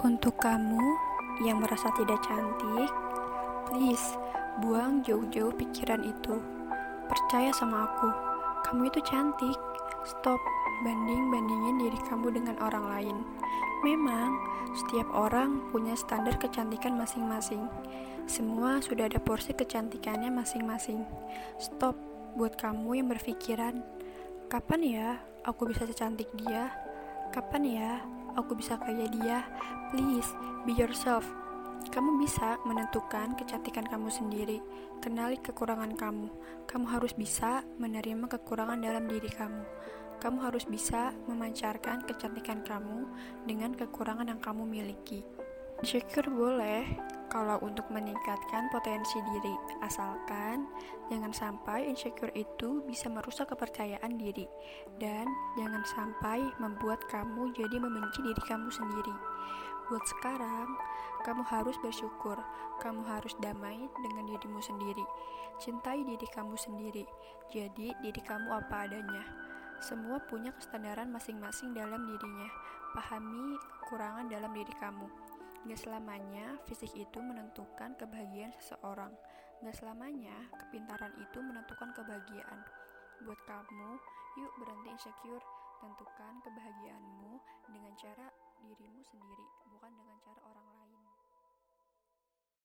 Untuk kamu yang merasa tidak cantik, please, buang jauh-jauh pikiran itu. Percaya sama aku, kamu itu cantik. Stop banding-bandingin diri kamu dengan orang lain. Memang, setiap orang punya standar kecantikan masing-masing. Semua sudah ada porsi kecantikannya masing-masing. Stop buat kamu yang berpikiran, kapan ya aku bisa secantik dia? Kapan ya aku bisa kayak dia? Please, be yourself. Kamu bisa menentukan kecantikan kamu sendiri. Kenali kekurangan kamu. Kamu harus bisa menerima kekurangan dalam diri kamu. Kamu harus bisa memancarkan kecantikan kamu dengan kekurangan yang kamu miliki. Insecure boleh kalau untuk meningkatkan potensi diri, asalkan jangan sampai insecure itu bisa merusak kepercayaan diri, dan jangan sampai membuat kamu jadi membenci diri kamu sendiri. Buat sekarang, kamu harus bersyukur, kamu harus damai dengan dirimu sendiri. Cintai diri kamu sendiri, jadi diri kamu apa adanya. Semua punya kestandaran masing-masing dalam dirinya. Pahami kekurangan dalam diri kamu. Gak selamanya fisik itu menentukan kebahagiaan seseorang. Gak selamanya kepintaran itu menentukan kebahagiaan. Buat kamu, yuk berhenti insecure. Tentukan kebahagiaanmu dengan cara dirimu sendiri, bukan dengan cara orang lain.